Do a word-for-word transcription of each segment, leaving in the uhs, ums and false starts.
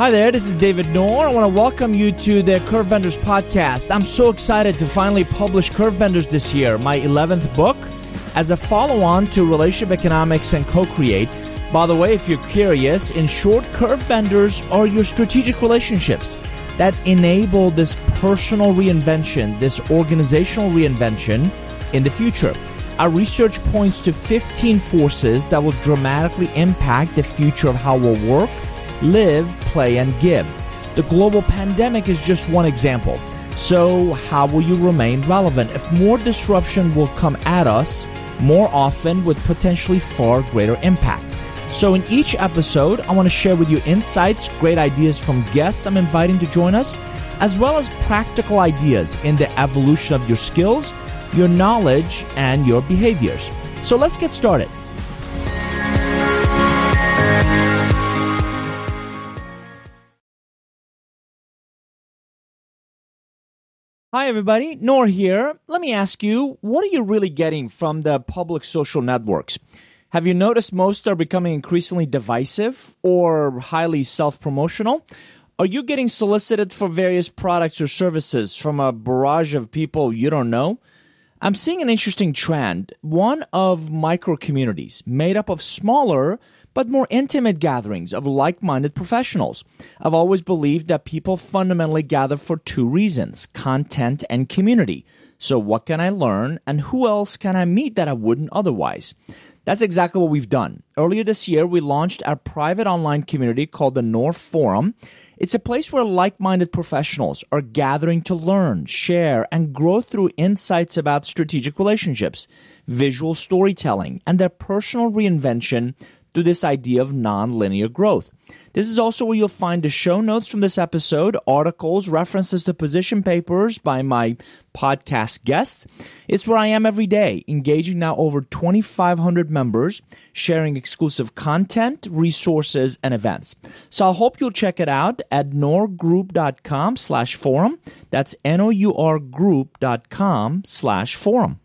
Hi there, this is David Nour. I want to welcome you to the Curve Benders podcast. I'm so excited to finally publish Curve Benders this year, my eleventh book, as a follow-on to Relationship Economics and Co-Create. By the way, if you're curious, in short, Curve Benders are your strategic relationships that enable this personal reinvention, this organizational reinvention in the future. Our research points to fifteen forces that will dramatically impact the future of how we'll work, live, play, and give. The global pandemic is just one example. So how will you remain relevant if more disruption will come at us more often with potentially far greater impact? So in each episode, I want to share with you insights, great ideas from guests I'm inviting to join us, as well as practical ideas in the evolution of your skills, your knowledge, and your behaviors. So let's get started. Hi, everybody. Nour here. Let me ask you, what are you really getting from the public social networks? Have you noticed most are becoming increasingly divisive or highly self-promotional? Are you getting solicited for various products or services from a barrage of people you don't know? I'm seeing an interesting trend, one of micro-communities made up of smaller but more intimate gatherings of like-minded professionals. I've always believed that people fundamentally gather for two reasons, content and community. So what can I learn and who else can I meet that I wouldn't otherwise? That's exactly what we've done. Earlier this year, we launched our private online community called the North Forum. It's a place where like-minded professionals are gathering to learn, share, and grow through insights about strategic relationships, visual storytelling, and their personal reinvention through this idea of nonlinear growth. This is also where you'll find the show notes from this episode, articles, references to position papers by my podcast guests. It's where I am every day, engaging now over twenty-five hundred members, sharing exclusive content, resources, and events. So I hope you'll check it out at nourgroup.com slash forum. That's N O U R group.com slash forum.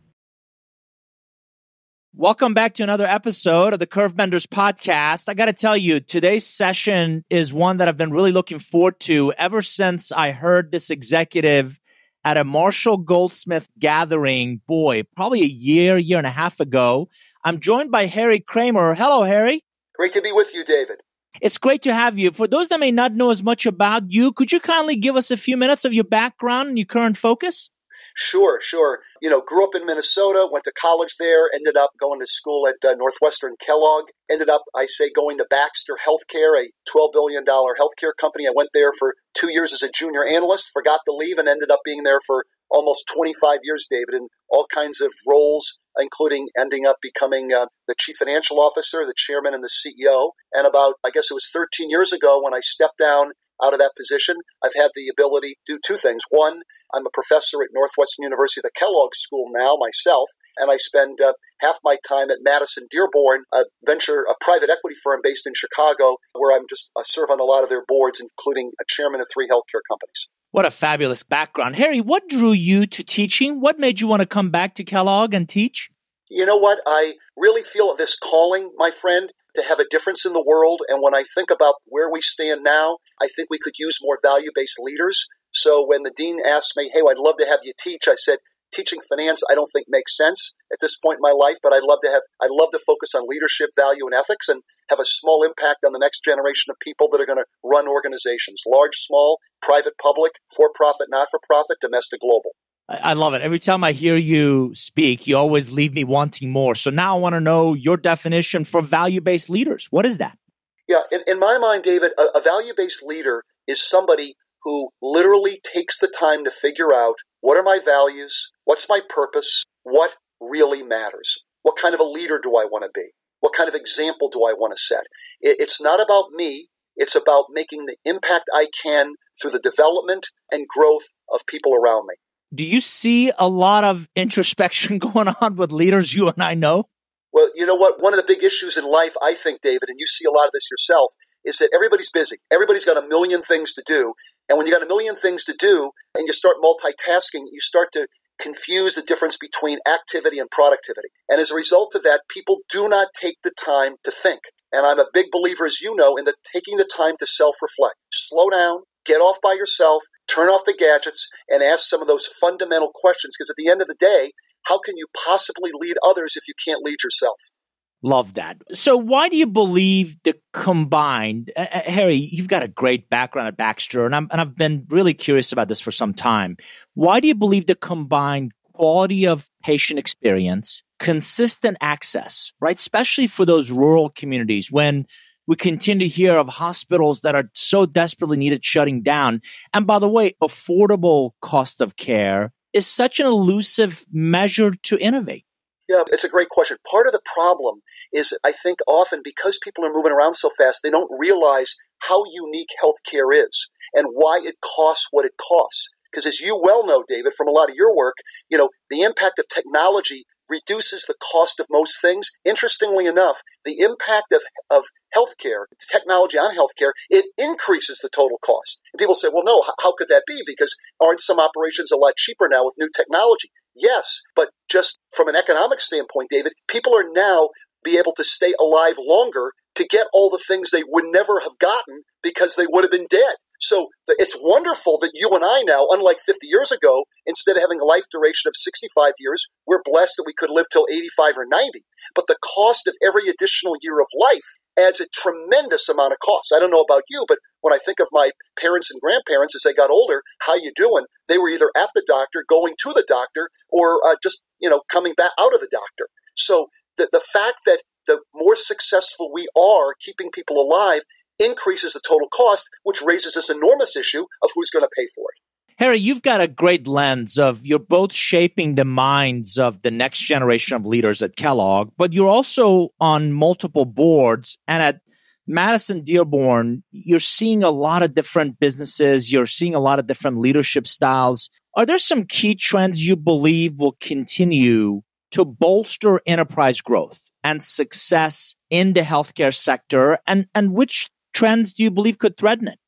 Welcome back to another episode of the Curve Benders podcast. I got to tell you, today's session is one that I've been really looking forward to ever since I heard this executive at a Marshall Goldsmith gathering, boy, probably a year, year and a half ago. I'm joined by Harry Kraemer. Hello, Harry. Great to be with you, David. It's great to have you. For those that may not know as much about you, could you kindly give us a few minutes of your background and your current focus? Sure, sure. You know, grew up in Minnesota, went to college there, ended up going to school at uh, Northwestern Kellogg, ended up, I say, going to Baxter Healthcare, a twelve billion dollars healthcare company. I went there for two years as a junior analyst, forgot to leave, and ended up being there for almost twenty-five years, David, in all kinds of roles, including ending up becoming uh, the chief financial officer, the chairman, and the C E O. And about, I guess it was thirteen years ago when I stepped down out of that position, I've had the ability to do two things. One, I'm a professor at Northwestern University, the Kellogg School now myself, and I spend uh, half my time at Madison Dearborn, a venture, a private equity firm based in Chicago, where I'm just I serve on a lot of their boards, including a chairman of three healthcare companies. What a fabulous background. Harry, what drew you to teaching? What made you want to come back to Kellogg and teach? You know what? I really feel this calling, my friend, to have a difference in the world. And when I think about where we stand now, I think we could use more value-based leaders. So when the dean asked me, hey, well, I'd love to have you teach, I said, teaching finance I don't think makes sense at this point in my life, but I'd love to have, I'd love to focus on leadership, value, and ethics and have a small impact on the next generation of people that are going to run organizations, large, small, private, public, for-profit, not-for-profit, domestic, global. I love it. Every time I hear you speak, you always leave me wanting more. So now I want to know your definition for value-based leaders. What is that? Yeah, in, in my mind, David, a, a value-based leader is somebody who literally takes the time to figure out what are my values, what's my purpose, what really matters, what kind of a leader do I want to be, what kind of example do I want to set. It, it's not about me. It's about making the impact I can through the development and growth of people around me. Do you see a lot of introspection going on with leaders you and I know? Well, you know what? One of the big issues in life, I think, David, and you see a lot of this yourself, is that everybody's busy. Everybody's got a million things to do. And when you got a million things to do and you start multitasking, you start to confuse the difference between activity and productivity. And as a result of that, people do not take the time to think. And I'm a big believer, as you know, in the taking the time to self-reflect. Slow down, get off by yourself, turn off the gadgets, and ask some of those fundamental questions. Because at the end of the day, how can you possibly lead others if you can't lead yourself? Love that. So why do you believe the combined, uh, Harry, you've got a great background at Baxter, and, I'm, and I've been really curious about this for some time. Why do you believe the combined quality of patient experience, consistent access, right? Especially for those rural communities when we continue to hear of hospitals that are so desperately needed shutting down. And by the way, affordable cost of care is such an elusive measure to innovate. Yeah, it's a great question. Part of the problem is, I think often because people are moving around so fast, they don't realize how unique healthcare is and why it costs what it costs. Because as you well know, David, from a lot of your work, you know, the impact of technology reduces the cost of most things. Interestingly enough, the impact of, of healthcare, it's technology on healthcare, it increases the total cost. And people say, well, no, how could that be? Because aren't some operations a lot cheaper now with new technology? Yes, but just from an economic standpoint, David, people are now be able to stay alive longer to get all the things they would never have gotten because they would have been dead. So it's wonderful that you and I now, unlike fifty years ago, instead of having a life duration of sixty-five years, we're blessed that we could live till eighty-five or ninety. But the cost of every additional year of life adds a tremendous amount of cost. I don't know about you, but when I think of my parents and grandparents as they got older, how you doing? They were either at the doctor, going to the doctor, or uh, just you know coming back out of the doctor. So the, the fact that the more successful we are keeping people alive increases the total cost, which raises this enormous issue of who's going to pay for it. Harry, you've got a great lens of you're both shaping the minds of the next generation of leaders at Kellogg, but you're also on multiple boards. And at Madison Dearborn, you're seeing a lot of different businesses. You're seeing a lot of different leadership styles. Are there some key trends you believe will continue to bolster enterprise growth and success in the healthcare sector? And, and which trends do you believe could threaten it?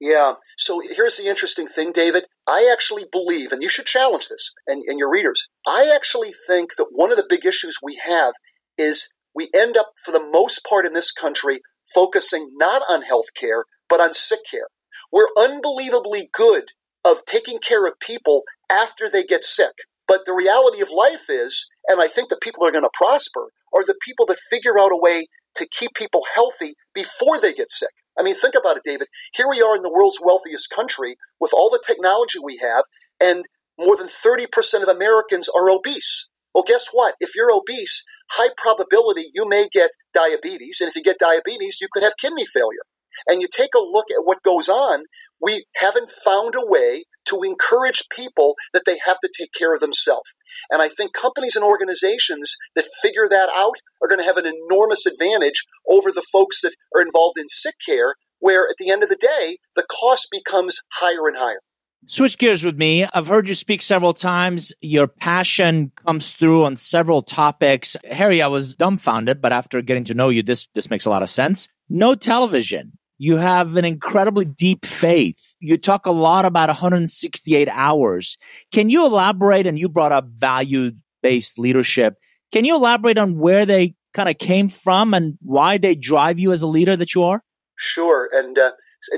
Yeah. So here's the interesting thing, David. I actually believe, and you should challenge this and, and your readers, I actually think that one of the big issues we have is we end up, for the most part in this country, focusing not on healthcare, but on sick care. We're unbelievably good of taking care of people after they get sick. But the reality of life is, and I think the people that are going to prosper are the people that figure out a way to keep people healthy before they get sick. I mean, think about it, David. Here we are in the world's wealthiest country with all the technology we have, and more than thirty percent of Americans are obese. Well, guess what? If you're obese, high probability you may get diabetes, and if you get diabetes, you could have kidney failure. And you take a look at what goes on, we haven't found a way to encourage people that they have to take care of themselves. And I think companies and organizations that figure that out are going to have an enormous advantage over the folks that are involved in sick care, where at the end of the day, the cost becomes higher and higher. Switch gears with me. I've heard you speak several times. Your passion comes through on several topics. Harry, I was dumbfounded, but after getting to know you, this, this makes a lot of sense. No television. You have an incredibly deep faith. You talk a lot about one hundred sixty-eight hours. Can you elaborate? And you brought up value-based leadership. Can you elaborate on where they kind of came from and why they drive you as a leader that you are? Sure. And uh,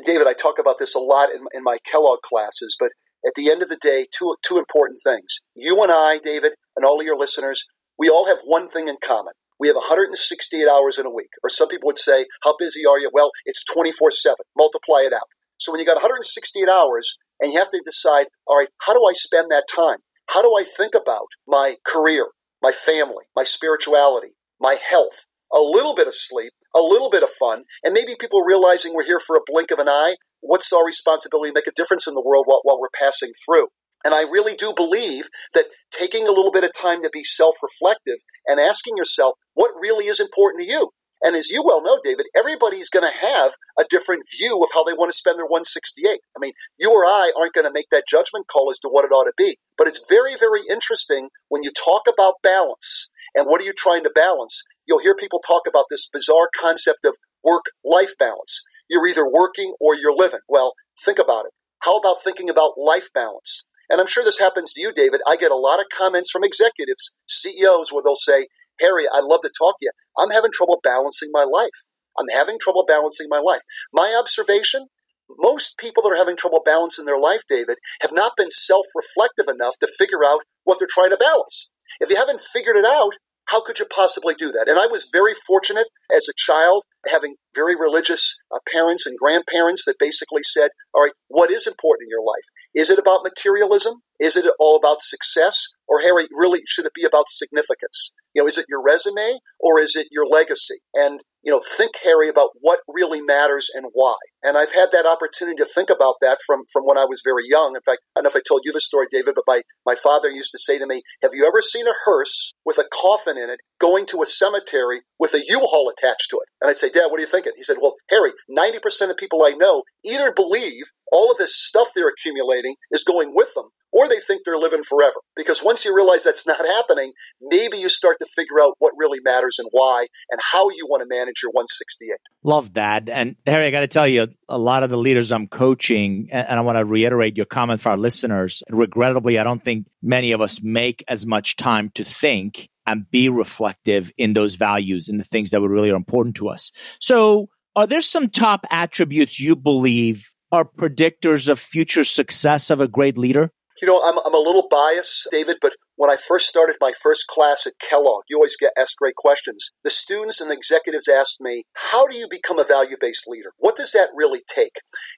David, I talk about this a lot in, in my Kellogg classes, but at the end of the day, two, two important things. You and I, David, and all of your listeners, we all have one thing in common. We have one hundred sixty-eight hours in a week. Or some people would say, how busy are you? Well, it's twenty-four seven. Multiply it out. So when you got one hundred sixty-eight hours and you have to decide, all right, how do I spend that time? How do I think about my career, my family, my spirituality, my health, a little bit of sleep, a little bit of fun, and maybe people realizing we're here for a blink of an eye. What's our responsibility to make a difference in the world while, while we're passing through? And I really do believe that taking a little bit of time to be self-reflective and asking yourself what really is important to you. And as you well know, David, everybody's going to have a different view of how they want to spend their one hundred sixty-eight. I mean, you or I aren't going to make that judgment call as to what it ought to be. But it's very, very interesting when you talk about balance and what are you trying to balance. You'll hear people talk about this bizarre concept of work-life balance. You're either working or you're living. Well, think about it. How about thinking about life balance? And I'm sure this happens to you, David. I get a lot of comments from executives, C E Os, where they'll say, Harry, I'd love to talk to you. I'm having trouble balancing my life. I'm having trouble balancing my life. My observation, most people that are having trouble balancing their life, David, have not been self-reflective enough to figure out what they're trying to balance. If you haven't figured it out, how could you possibly do that? And I was very fortunate as a child, having very religious uh, parents and grandparents that basically said, all right, what is important in your life? Is it about materialism? Is it all about success? Or, Harry, really, should it be about significance? You know, is it your resume or is it your legacy? And, you know, think, Harry, about what really matters and why. And I've had that opportunity to think about that from, from when I was very young. In fact, I don't know if I told you the story, David, but my, my father used to say to me, have you ever seen a hearse with a coffin in it going to a cemetery with a U-Haul attached to it? And I'd say, Dad, what are you thinking? He said, well, Harry, ninety percent of people I know either believe all of this stuff they're accumulating is going with them, or they think they're living forever. Because once you realize that's not happening, maybe you start to figure out what really matters and why and how you want to manage your one sixty-eight. Love that. And Harry, I got to tell you, a lot of the leaders I'm coaching, and I want to reiterate your comment for our listeners, regrettably, I don't think many of us make as much time to think and be reflective in those values and the things that really are important to us. So are there some top attributes you believe are predictors of future success of a great leader? You know, I'm I'm a little biased, David, but when I first started my first class at Kellogg, you always get asked great questions. The students and the executives asked me, how do you become a value-based leader? What does that really take?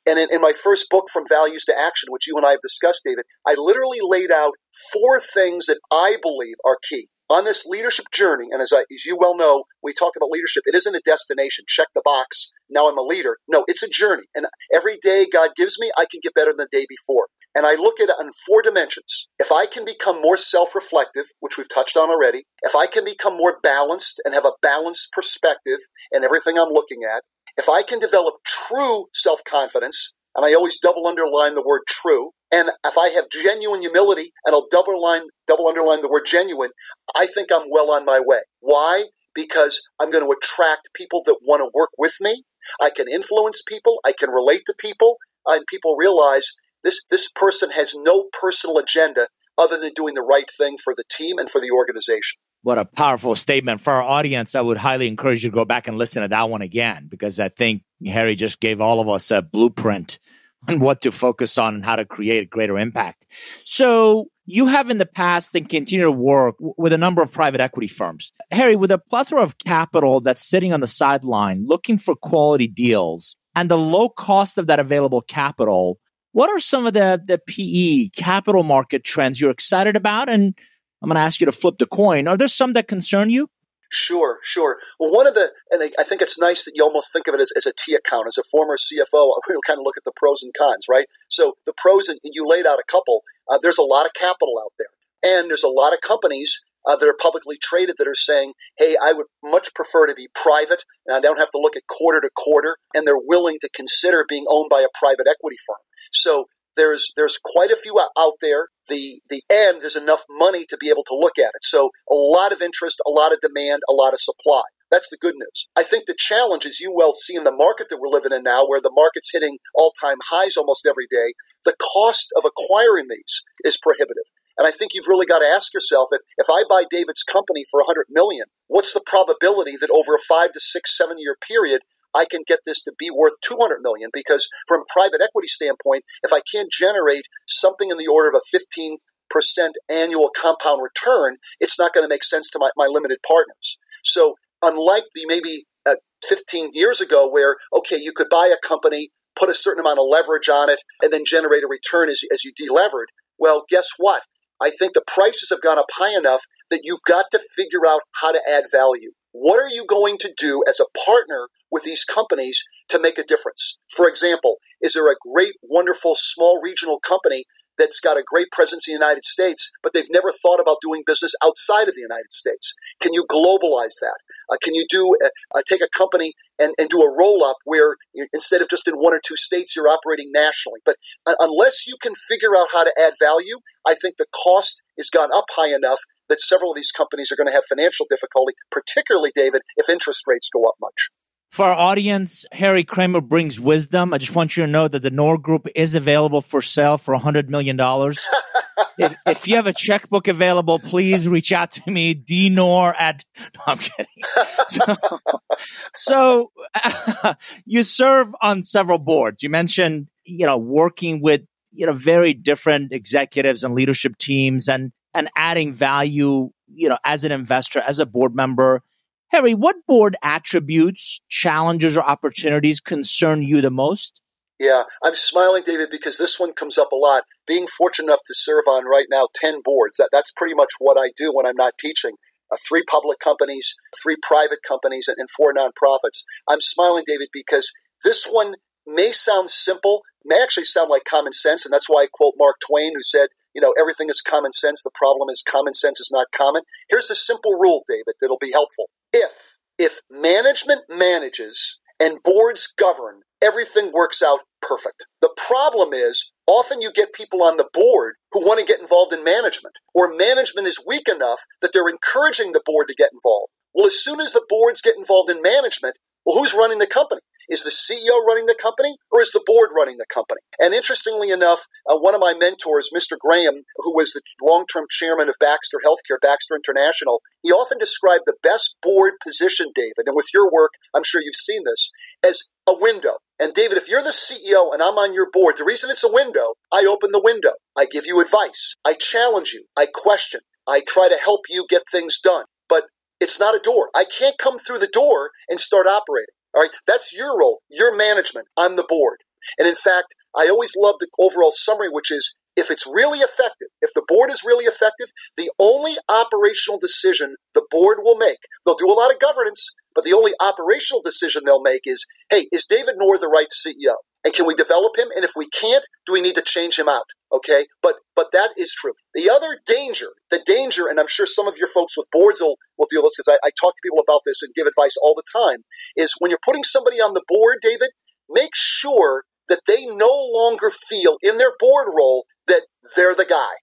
And in, in my first book, From Values to Action, which you and I have discussed, David, I literally laid out four things that I believe are key. On this leadership journey, and as, I, as you well know, we talk about leadership. It isn't a destination. Check the box. Now I'm a leader. No, it's a journey. And every day God gives me, I can get better than the day before. And I look at it on four dimensions. If I can become more self-reflective, which we've touched on already, if I can become more balanced and have a balanced perspective in everything I'm looking at, if I can develop true self-confidence, and I always double underline the word true, and if I have genuine humility, and I'll double underline, double underline the word genuine, I think I'm well on my way. Why? Because I'm going to attract people that want to work with me. I can influence people. I can relate to people. And people realize This this person has no personal agenda other than doing the right thing for the team and for the organization. What a powerful statement. For our audience, I would highly encourage you to go back and listen to that one again, because I think Harry just gave all of us a blueprint on what to focus on and how to create a greater impact. So you have in the past and continue to work with a number of private equity firms. Harry, with a plethora of capital that's sitting on the sideline looking for quality deals and the low cost of that available capital, what are some of the, the P E capital market trends you're excited about? And I'm going to ask you to flip the coin. Are there some that concern you? Sure, sure. Well, one of the, and I think it's nice that you almost think of it as, as a T account. As a former C F O, we'll kind of look at the pros and cons, right? So the pros, and you laid out a couple, uh, there's a lot of capital out there. And there's a lot of companies Uh, that are publicly traded that are saying, hey, I would much prefer to be private and I don't have to look at quarter to quarter, and they're willing to consider being owned by a private equity firm. So there's there's quite a few out there. The, the end, there's enough money to be able to look at it. So a lot of interest, a lot of demand, a lot of supply. That's the good news. I think the challenge is you well see in the market that we're living in now, where the market's hitting all-time highs almost every day, the cost of acquiring these is prohibitive. And I think you've really got to ask yourself, if, if I buy David's company for one hundred million dollars, what's the probability that over a five to six, seven-year period, I can get this to be worth two hundred million dollars? Because from a private equity standpoint, if I can't generate something in the order of a fifteen percent annual compound return, it's not going to make sense to my, my limited partners. So unlike the maybe uh, fifteen years ago where, okay, you could buy a company, put a certain amount of leverage on it, and then generate a return as, as you delevered, well, guess what? I think the prices have gone up high enough that you've got to figure out how to add value. What are you going to do as a partner with these companies to make a difference? For example, is there a great, wonderful, small regional company that's got a great presence in the United States, but they've never thought about doing business outside of the United States? Can you globalize that? Uh, can you do a, uh, take a company and, and do a roll-up where instead of just in one or two states, you're operating nationally? But uh, unless you can figure out how to add value, I think the cost has gone up high enough that several of these companies are going to have financial difficulty, particularly, David, if interest rates go up much. For our audience, Harry Kraemer brings wisdom. I just want you to know that the Nour Group is available for sale for one hundred million dollars. if, if you have a checkbook available, please reach out to me, dnour at, no, I'm kidding. So, so uh, you serve on several boards. You mentioned, you know, working with, you know, very different executives and leadership teams and, and adding value, you know, as an investor, as a board member. Harry, what board attributes, challenges, or opportunities concern you the most? Yeah, I'm smiling, David, because this one comes up a lot. Being fortunate enough to serve on right now ten boards, that, that's pretty much what I do when I'm not teaching. Uh, three public companies, three private companies, and, and four nonprofits. I'm smiling, David, because this one may sound simple, may actually sound like common sense, and that's why I quote Mark Twain, who said, you know, everything is common sense. The problem is common sense is not common. Here's the simple rule, David, that'll be helpful. If, if management manages and boards govern, everything works out perfect. The problem is often you get people on the board who want to get involved in management, or management is weak enough that they're encouraging the board to get involved. Well, as soon as the boards get involved in management, well, who's running the company? Is the C E O running the company, or is the board running the company? And interestingly enough, uh, one of my mentors, Mister Graham, who was the long-term chairman of Baxter Healthcare, Baxter International, he often described the best board position, David, and with your work, I'm sure you've seen this, as a window. And David, if you're the C E O and I'm on your board, the reason it's a window, I open the window. I give you advice. I challenge you. I question. I try to help you get things done. But it's not a door. I can't come through the door and start operating. All right, that's your role, your management. I'm the board. And in fact, I always love the overall summary, which is if it's really effective, if the board is really effective, the only operational decision the board will make, they'll do a lot of governance, but the only operational decision they'll make is, hey, is David Nour the right C E O? And can we develop him? And if we can't, do we need to change him out? Okay, but but that is true. The other danger, the danger, and I'm sure some of your folks with boards will, will deal with this because I, I talk to people about this and give advice all the time, is when you're putting somebody on the board, David, make sure that they no longer feel in their board role that they're the guy,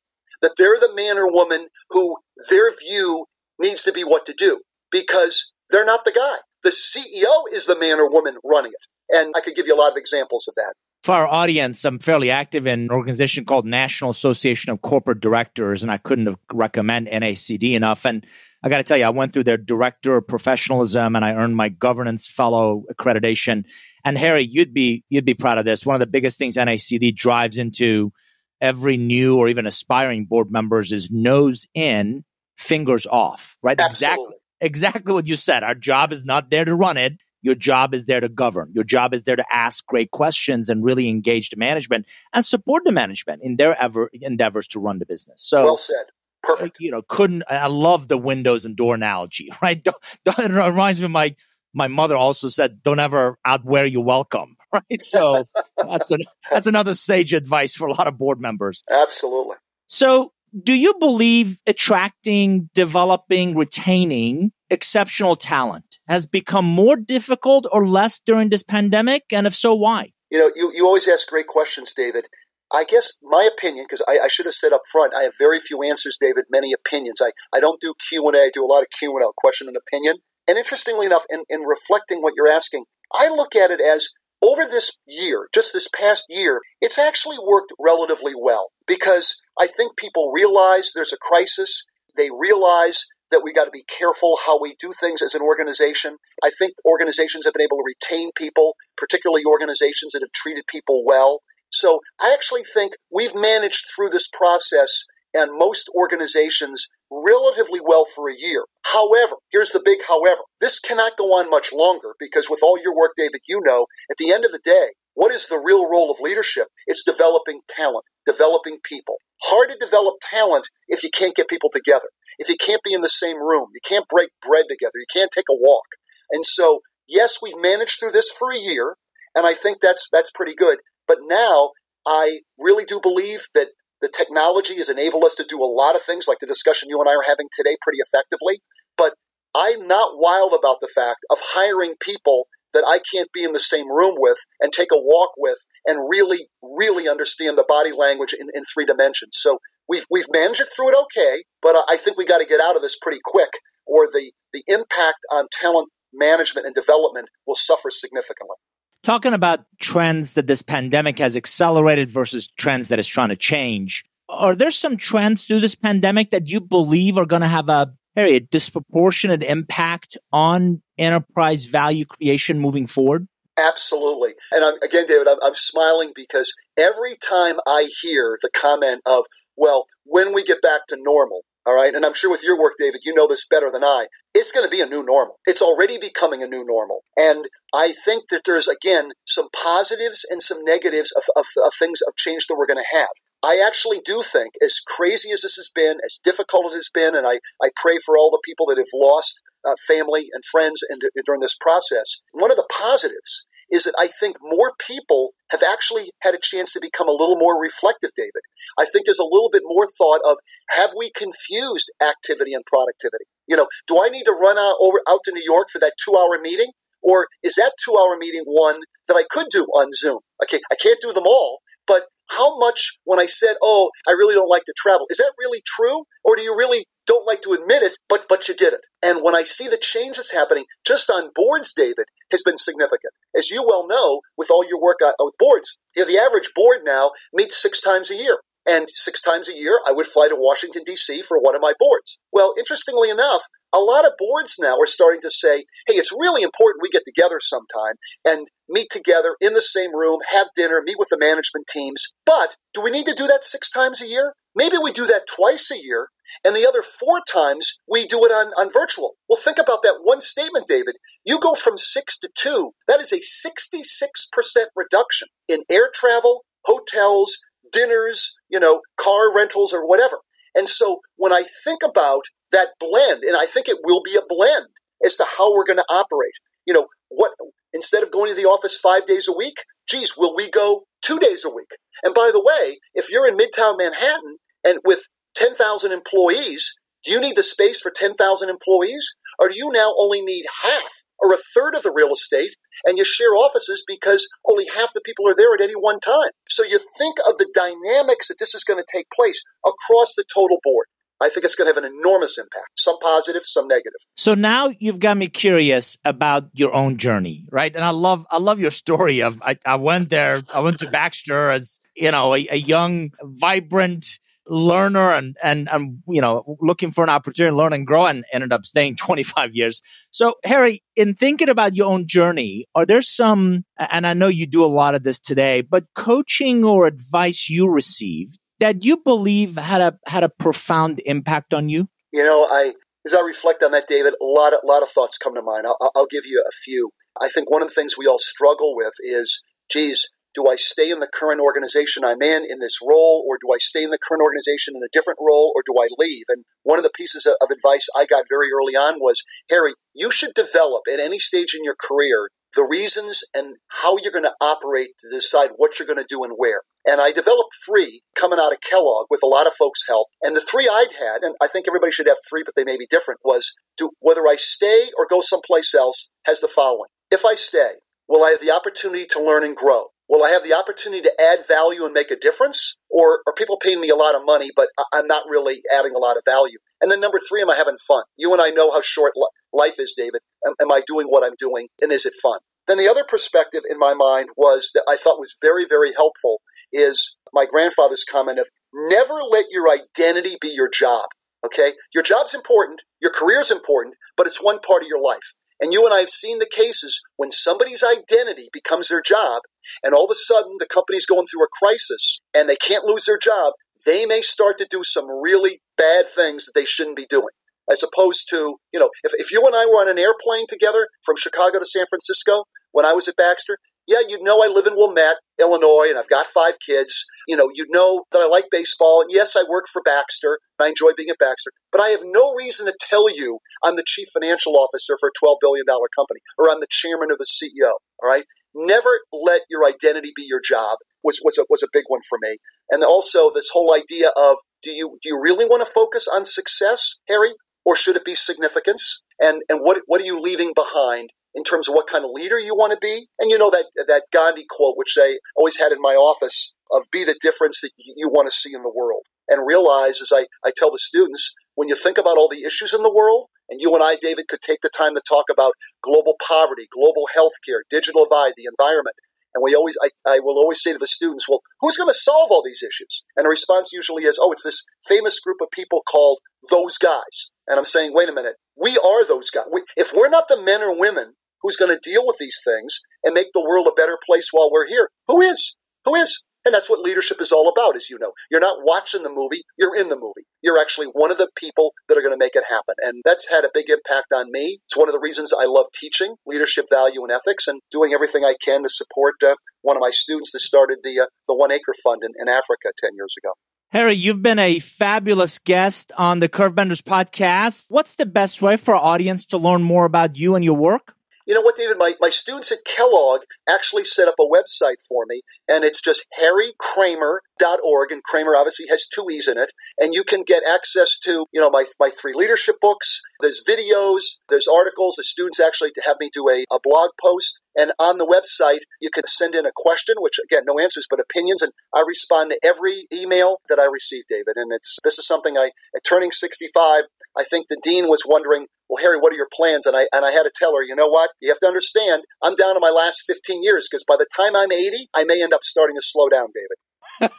that they're the man or woman who their view needs to be what to do, because they're not the guy. The C E O is the man or woman running it. And I could give you a lot of examples of that. For our audience, I'm fairly active in an organization called National Association of Corporate Directors, and I couldn't recommend N A C D enough. And I got to tell you, I went through their director of professionalism, and I earned my governance fellow accreditation. And Harry, you'd be you'd be proud of this. One of the biggest things N A C D drives into every new or even aspiring board members is nose in, fingers off. Right? Absolutely. Exactly, exactly what you said. Our job is not there to run it. Your job is there to govern. Your job is there to ask great questions and really engage the management and support the management in their ever endeavors to run the business. So well said. Perfect. You know, couldn't I love the windows and door analogy, right? Don't, don't, it reminds me of my my mother also said, "Don't ever outwear your welcome." Right. So that's an, that's another sage advice for a lot of board members. Absolutely. So, do you believe attracting, developing, retaining exceptional talent has become more difficult or less during this pandemic? And if so, why? You know, you, you always ask great questions, David. I guess my opinion, because I, I should have said up front, I have very few answers, David, many opinions. I, I don't do Q and A. I do a lot of Q and A, question and opinion. And interestingly enough, in, in reflecting what you're asking, I look at it as over this year, just this past year, it's actually worked relatively well because I think people realize there's a crisis. They realize that we got to be careful how we do things as an organization. I think organizations have been able to retain people, particularly organizations that have treated people well. So I actually think we've managed through this process and most organizations relatively well for a year. However, here's the big however. This cannot go on much longer because with all your work, David, you know, at the end of the day, what is the real role of leadership? It's developing talent, developing people. Hard to develop talent if you can't get people together. If you can't be in the same room, you can't break bread together, you can't take a walk. And so, yes, we've managed through this for a year, and I think that's that's pretty good. But now I really do believe that the technology has enabled us to do a lot of things like the discussion you and I are having today pretty effectively. But I'm not wild about the fact of hiring people that I can't be in the same room with and take a walk with and really, really understand the body language in, in three dimensions. So we've we've managed it through it okay, but I think we got to get out of this pretty quick or the, the impact on talent management and development will suffer significantly. Talking about trends that this pandemic has accelerated versus trends that it's trying to change, are there some trends through this pandemic that you believe are going to have a very disproportionate impact on enterprise value creation moving forward? Absolutely. And I'm, again, David, I'm, I'm smiling because every time I hear the comment of, well, when we get back to normal, all right, and I'm sure with your work, David, you know this better than I, it's going to be a new normal. It's already becoming a new normal. And I think that there's, again, some positives and some negatives of, of, of things of change that we're going to have. I actually do think, as crazy as this has been, as difficult it has been, and I, I pray for all the people that have lost uh, family and friends and, and during this process, one of the positives is that I think more people have actually had a chance to become a little more reflective, David. I think there's a little bit more thought of, have we confused activity and productivity? You know, do I need to run out, over, out to New York for that two-hour meeting? Or is that two-hour meeting one that I could do on Zoom? Okay, I can't do them all, but how much when I said, oh, I really don't like to travel, is that really true? Or do you really don't like to admit it, but but you did it? And when I see the change that's happening just on boards, David, has been significant. As you well know, with all your work on, on boards, you know, the average board now meets six times a year. And six times a year, I would fly to Washington, D C for one of my boards. Well, interestingly enough, a lot of boards now are starting to say, hey, it's really important we get together sometime and meet together in the same room, have dinner, meet with the management teams. But do we need to do that six times a year? Maybe we do that twice a year, and the other four times we do it on, on virtual. Well, think about that one statement, David. You go from six to two. That is a sixty-six percent reduction in air travel, hotels, dinners, you know, car rentals or whatever. And so when I think about that blend, and I think it will be a blend as to how we're going to operate, you know, what instead of going to the office five days a week, geez, will we go two days a week? And by the way, if you're in Midtown Manhattan and with ten thousand employees, do you need the space for ten thousand employees? Or do you now only need half or a third of the real estate, and you share offices because only half the people are there at any one time? So you think of the dynamics that this is going to take place across the total board. I think it's going to have an enormous impact, some positive, some negative. So now you've got me curious about your own journey, right? And I love I love your story of I, I went there, I went to Baxter as, you know, a, a young, vibrant learner and, and, and, you know, looking for an opportunity to learn and grow, and ended up staying twenty-five years. So, Harry, in thinking about your own journey, are there some, and I know you do a lot of this today, but coaching or advice you received that you believe had a, had a profound impact on you? You know, I, as I reflect on that, David, a lot of, lot of thoughts come to mind. I'll, I'll give you a few. I think one of the things we all struggle with is, geez, do I stay in the current organization I'm in, in this role, or do I stay in the current organization in a different role, or do I leave? And one of the pieces of, of advice I got very early on was, Harry, you should develop at any stage in your career the reasons and how you're going to operate to decide what you're going to do and where. And I developed three coming out of Kellogg with a lot of folks' help. And the three I'd had, and I think everybody should have three, but they may be different, was do, whether I stay or go someplace else has the following. If I stay, will I have the opportunity to learn and grow? Will I have the opportunity to add value and make a difference? Or are people paying me a lot of money, but I'm not really adding a lot of value? And then number three, am I having fun? You and I know how short life is, David. Am, am I doing what I'm doing? And is it fun? Then the other perspective in my mind was that I thought was very, very helpful is my grandfather's comment of never let your identity be your job, okay? Your job's important, your career's important, but it's one part of your life. And you and I have seen the cases when somebody's identity becomes their job, and all of a sudden the company's going through a crisis and they can't lose their job, they may start to do some really bad things that they shouldn't be doing. As opposed to, you know, if, if you and I were on an airplane together from Chicago to San Francisco when I was at Baxter, yeah, you'd know I live in Wilmette, Illinois, and I've got five kids. You know, you'd know that I like baseball. And yes, I work for Baxter. And I enjoy being at Baxter. But I have no reason to tell you I'm the chief financial officer for a twelve billion dollars company, or I'm the chairman or the C E O, all right? Never let your identity be your job was, was, a, was a big one for me. And also this whole idea of do you do you really want to focus on success, Harry, or should it be significance? And and what what are you leaving behind in terms of what kind of leader you want to be? And you know that that Gandhi quote, which I always had in my office, of be the difference that you want to see in the world. And realize, as I, I tell the students, when you think about all the issues in the world, and you and I, David, could take the time to talk about global poverty, global healthcare, digital divide, the environment. And we always, I, I will always say to the students, well, who's going to solve all these issues? And the response usually is, oh, it's this famous group of people called those guys. And I'm saying, wait a minute, we are those guys. We, if we're not the men or women who's going to deal with these things and make the world a better place while we're here, who is? Who is? And that's what leadership is all about, as you know. You're not watching the movie, you're in the movie. You're actually one of the people that are going to make it happen. And that's had a big impact on me. It's one of the reasons I love teaching leadership, value, and ethics, and doing everything I can to support uh, one of my students that started the, uh, the One Acre Fund in, in Africa ten years ago. Harry, you've been a fabulous guest on the Curve Benders podcast. What's the best way for our audience to learn more about you and your work? You know what, David? My, my students at Kellogg actually set up a website for me, and it's just harry kraemer dot org, and Kraemer obviously has two E's in it, and you can get access to, you know, my my three leadership books. There's videos, there's articles. The students actually have me do a, a blog post, and on the website, you can send in a question, which, again, no answers, but opinions, and I respond to every email that I receive, David, and it's this is something I, at turning sixty-five, I think the dean was wondering, well, Harry, what are your plans? And I and I had to tell her, you know what? You have to understand, I'm down to my last fifteen years because by the time I'm eighty, I may end up starting to slow down, David.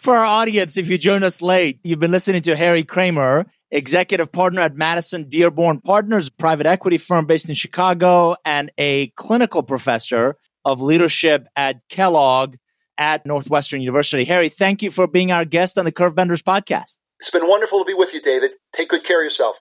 For our audience, if you join us late, you've been listening to Harry Kraemer, executive partner at Madison Dearborn Partners, a private equity firm based in Chicago, and a clinical professor of leadership at Kellogg at Northwestern University. Harry, thank you for being our guest on the Curve Benders podcast. It's been wonderful to be with you, David. Take good care of yourself.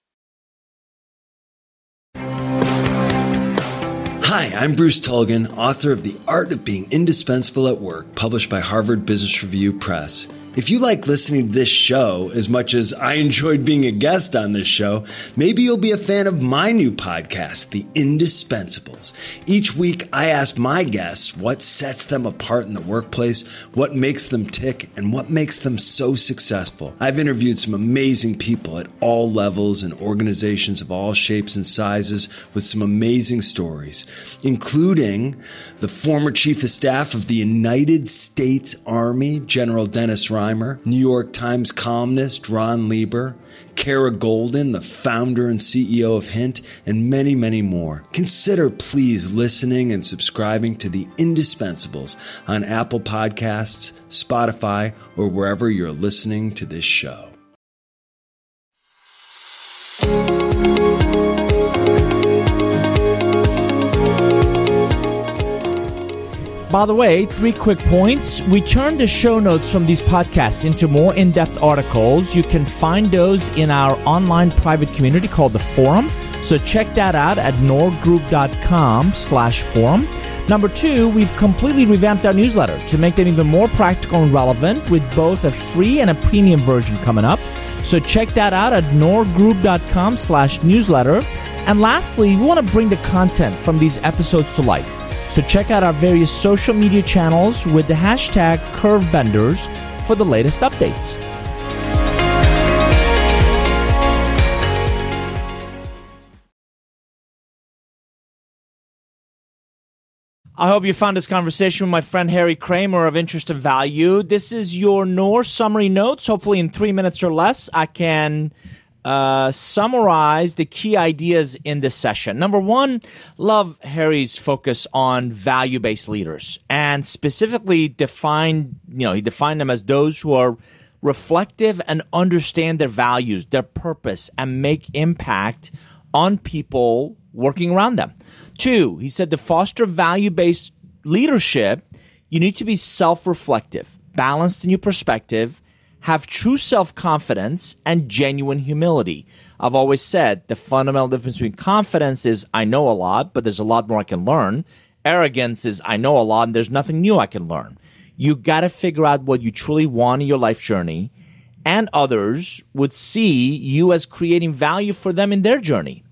Hi, I'm Bruce Tulgan, author of The Art of Being Indispensable at Work, published by Harvard Business Review Press. If you like listening to this show as much as I enjoyed being a guest on this show, maybe you'll be a fan of my new podcast, The Indispensables. Each week, I ask my guests what sets them apart in the workplace, what makes them tick, and what makes them so successful. I've interviewed some amazing people at all levels and organizations of all shapes and sizes with some amazing stories, including the former chief of staff of the United States Army, General Dennis Reimer, New York Times columnist Ron Lieber, Kara Golden, the founder and C E O of Hint, and many, many more. Consider please listening and subscribing to The Indispensables on Apple Podcasts, Spotify, or wherever you're listening to this show. By the way, three quick points. We turned the show notes from these podcasts into more in-depth articles. You can find those in our online private community called The Forum. So check that out at nour group dot com slash forum. Number two, we've completely revamped our newsletter to make them even more practical and relevant with both a free and a premium version coming up. So check that out at nour group dot com slash newsletter. And lastly, we want to bring the content from these episodes to life. So check out our various social media channels with the hashtag CurveBenders for the latest updates. I hope you found this conversation with my friend Harry Kraemer of interest and value. This is your Nour summary notes. Hopefully in three minutes or less, I can Uh, summarize the key ideas in this session. Number one, love Harry's focus on value-based leaders and specifically define, you know, he defined them as those who are reflective and understand their values, their purpose, and make impact on people working around them. Two, he said to foster value-based leadership, you need to be self-reflective, balanced in your perspective, have true self-confidence and genuine humility. I've always said the fundamental difference between confidence is I know a lot, but there's a lot more I can learn. Arrogance is I know a lot and there's nothing new I can learn. You got to figure out what you truly want in your life journey, and others would see you as creating value for them in their journey.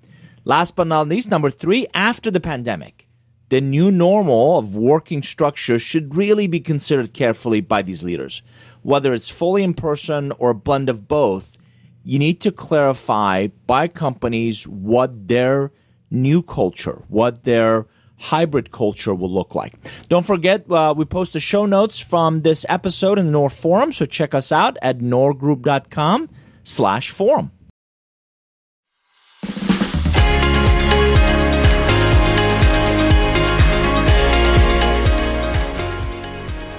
Last but not least, number three, after the pandemic, the new normal of working structure should really be considered carefully by these leaders. Whether it's fully in person or a blend of both, you need to clarify by companies what their new culture, what their hybrid culture will look like. Don't forget, uh, we post the show notes from this episode in the North Forum, so check us out at nour group dot com slash forum.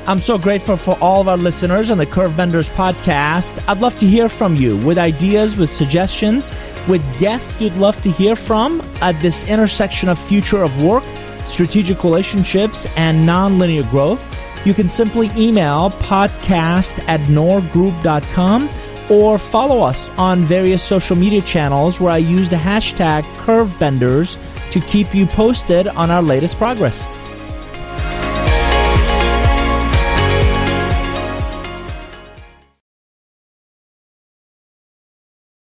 I'm so grateful for all of our listeners on the Curve Benders podcast. I'd love to hear from you with ideas, with suggestions, with guests you'd love to hear from at this intersection of future of work, strategic relationships, and nonlinear growth. You can simply email podcast at nour group dot com or follow us on various social media channels where I use the hashtag Curve Benders to keep you posted on our latest progress.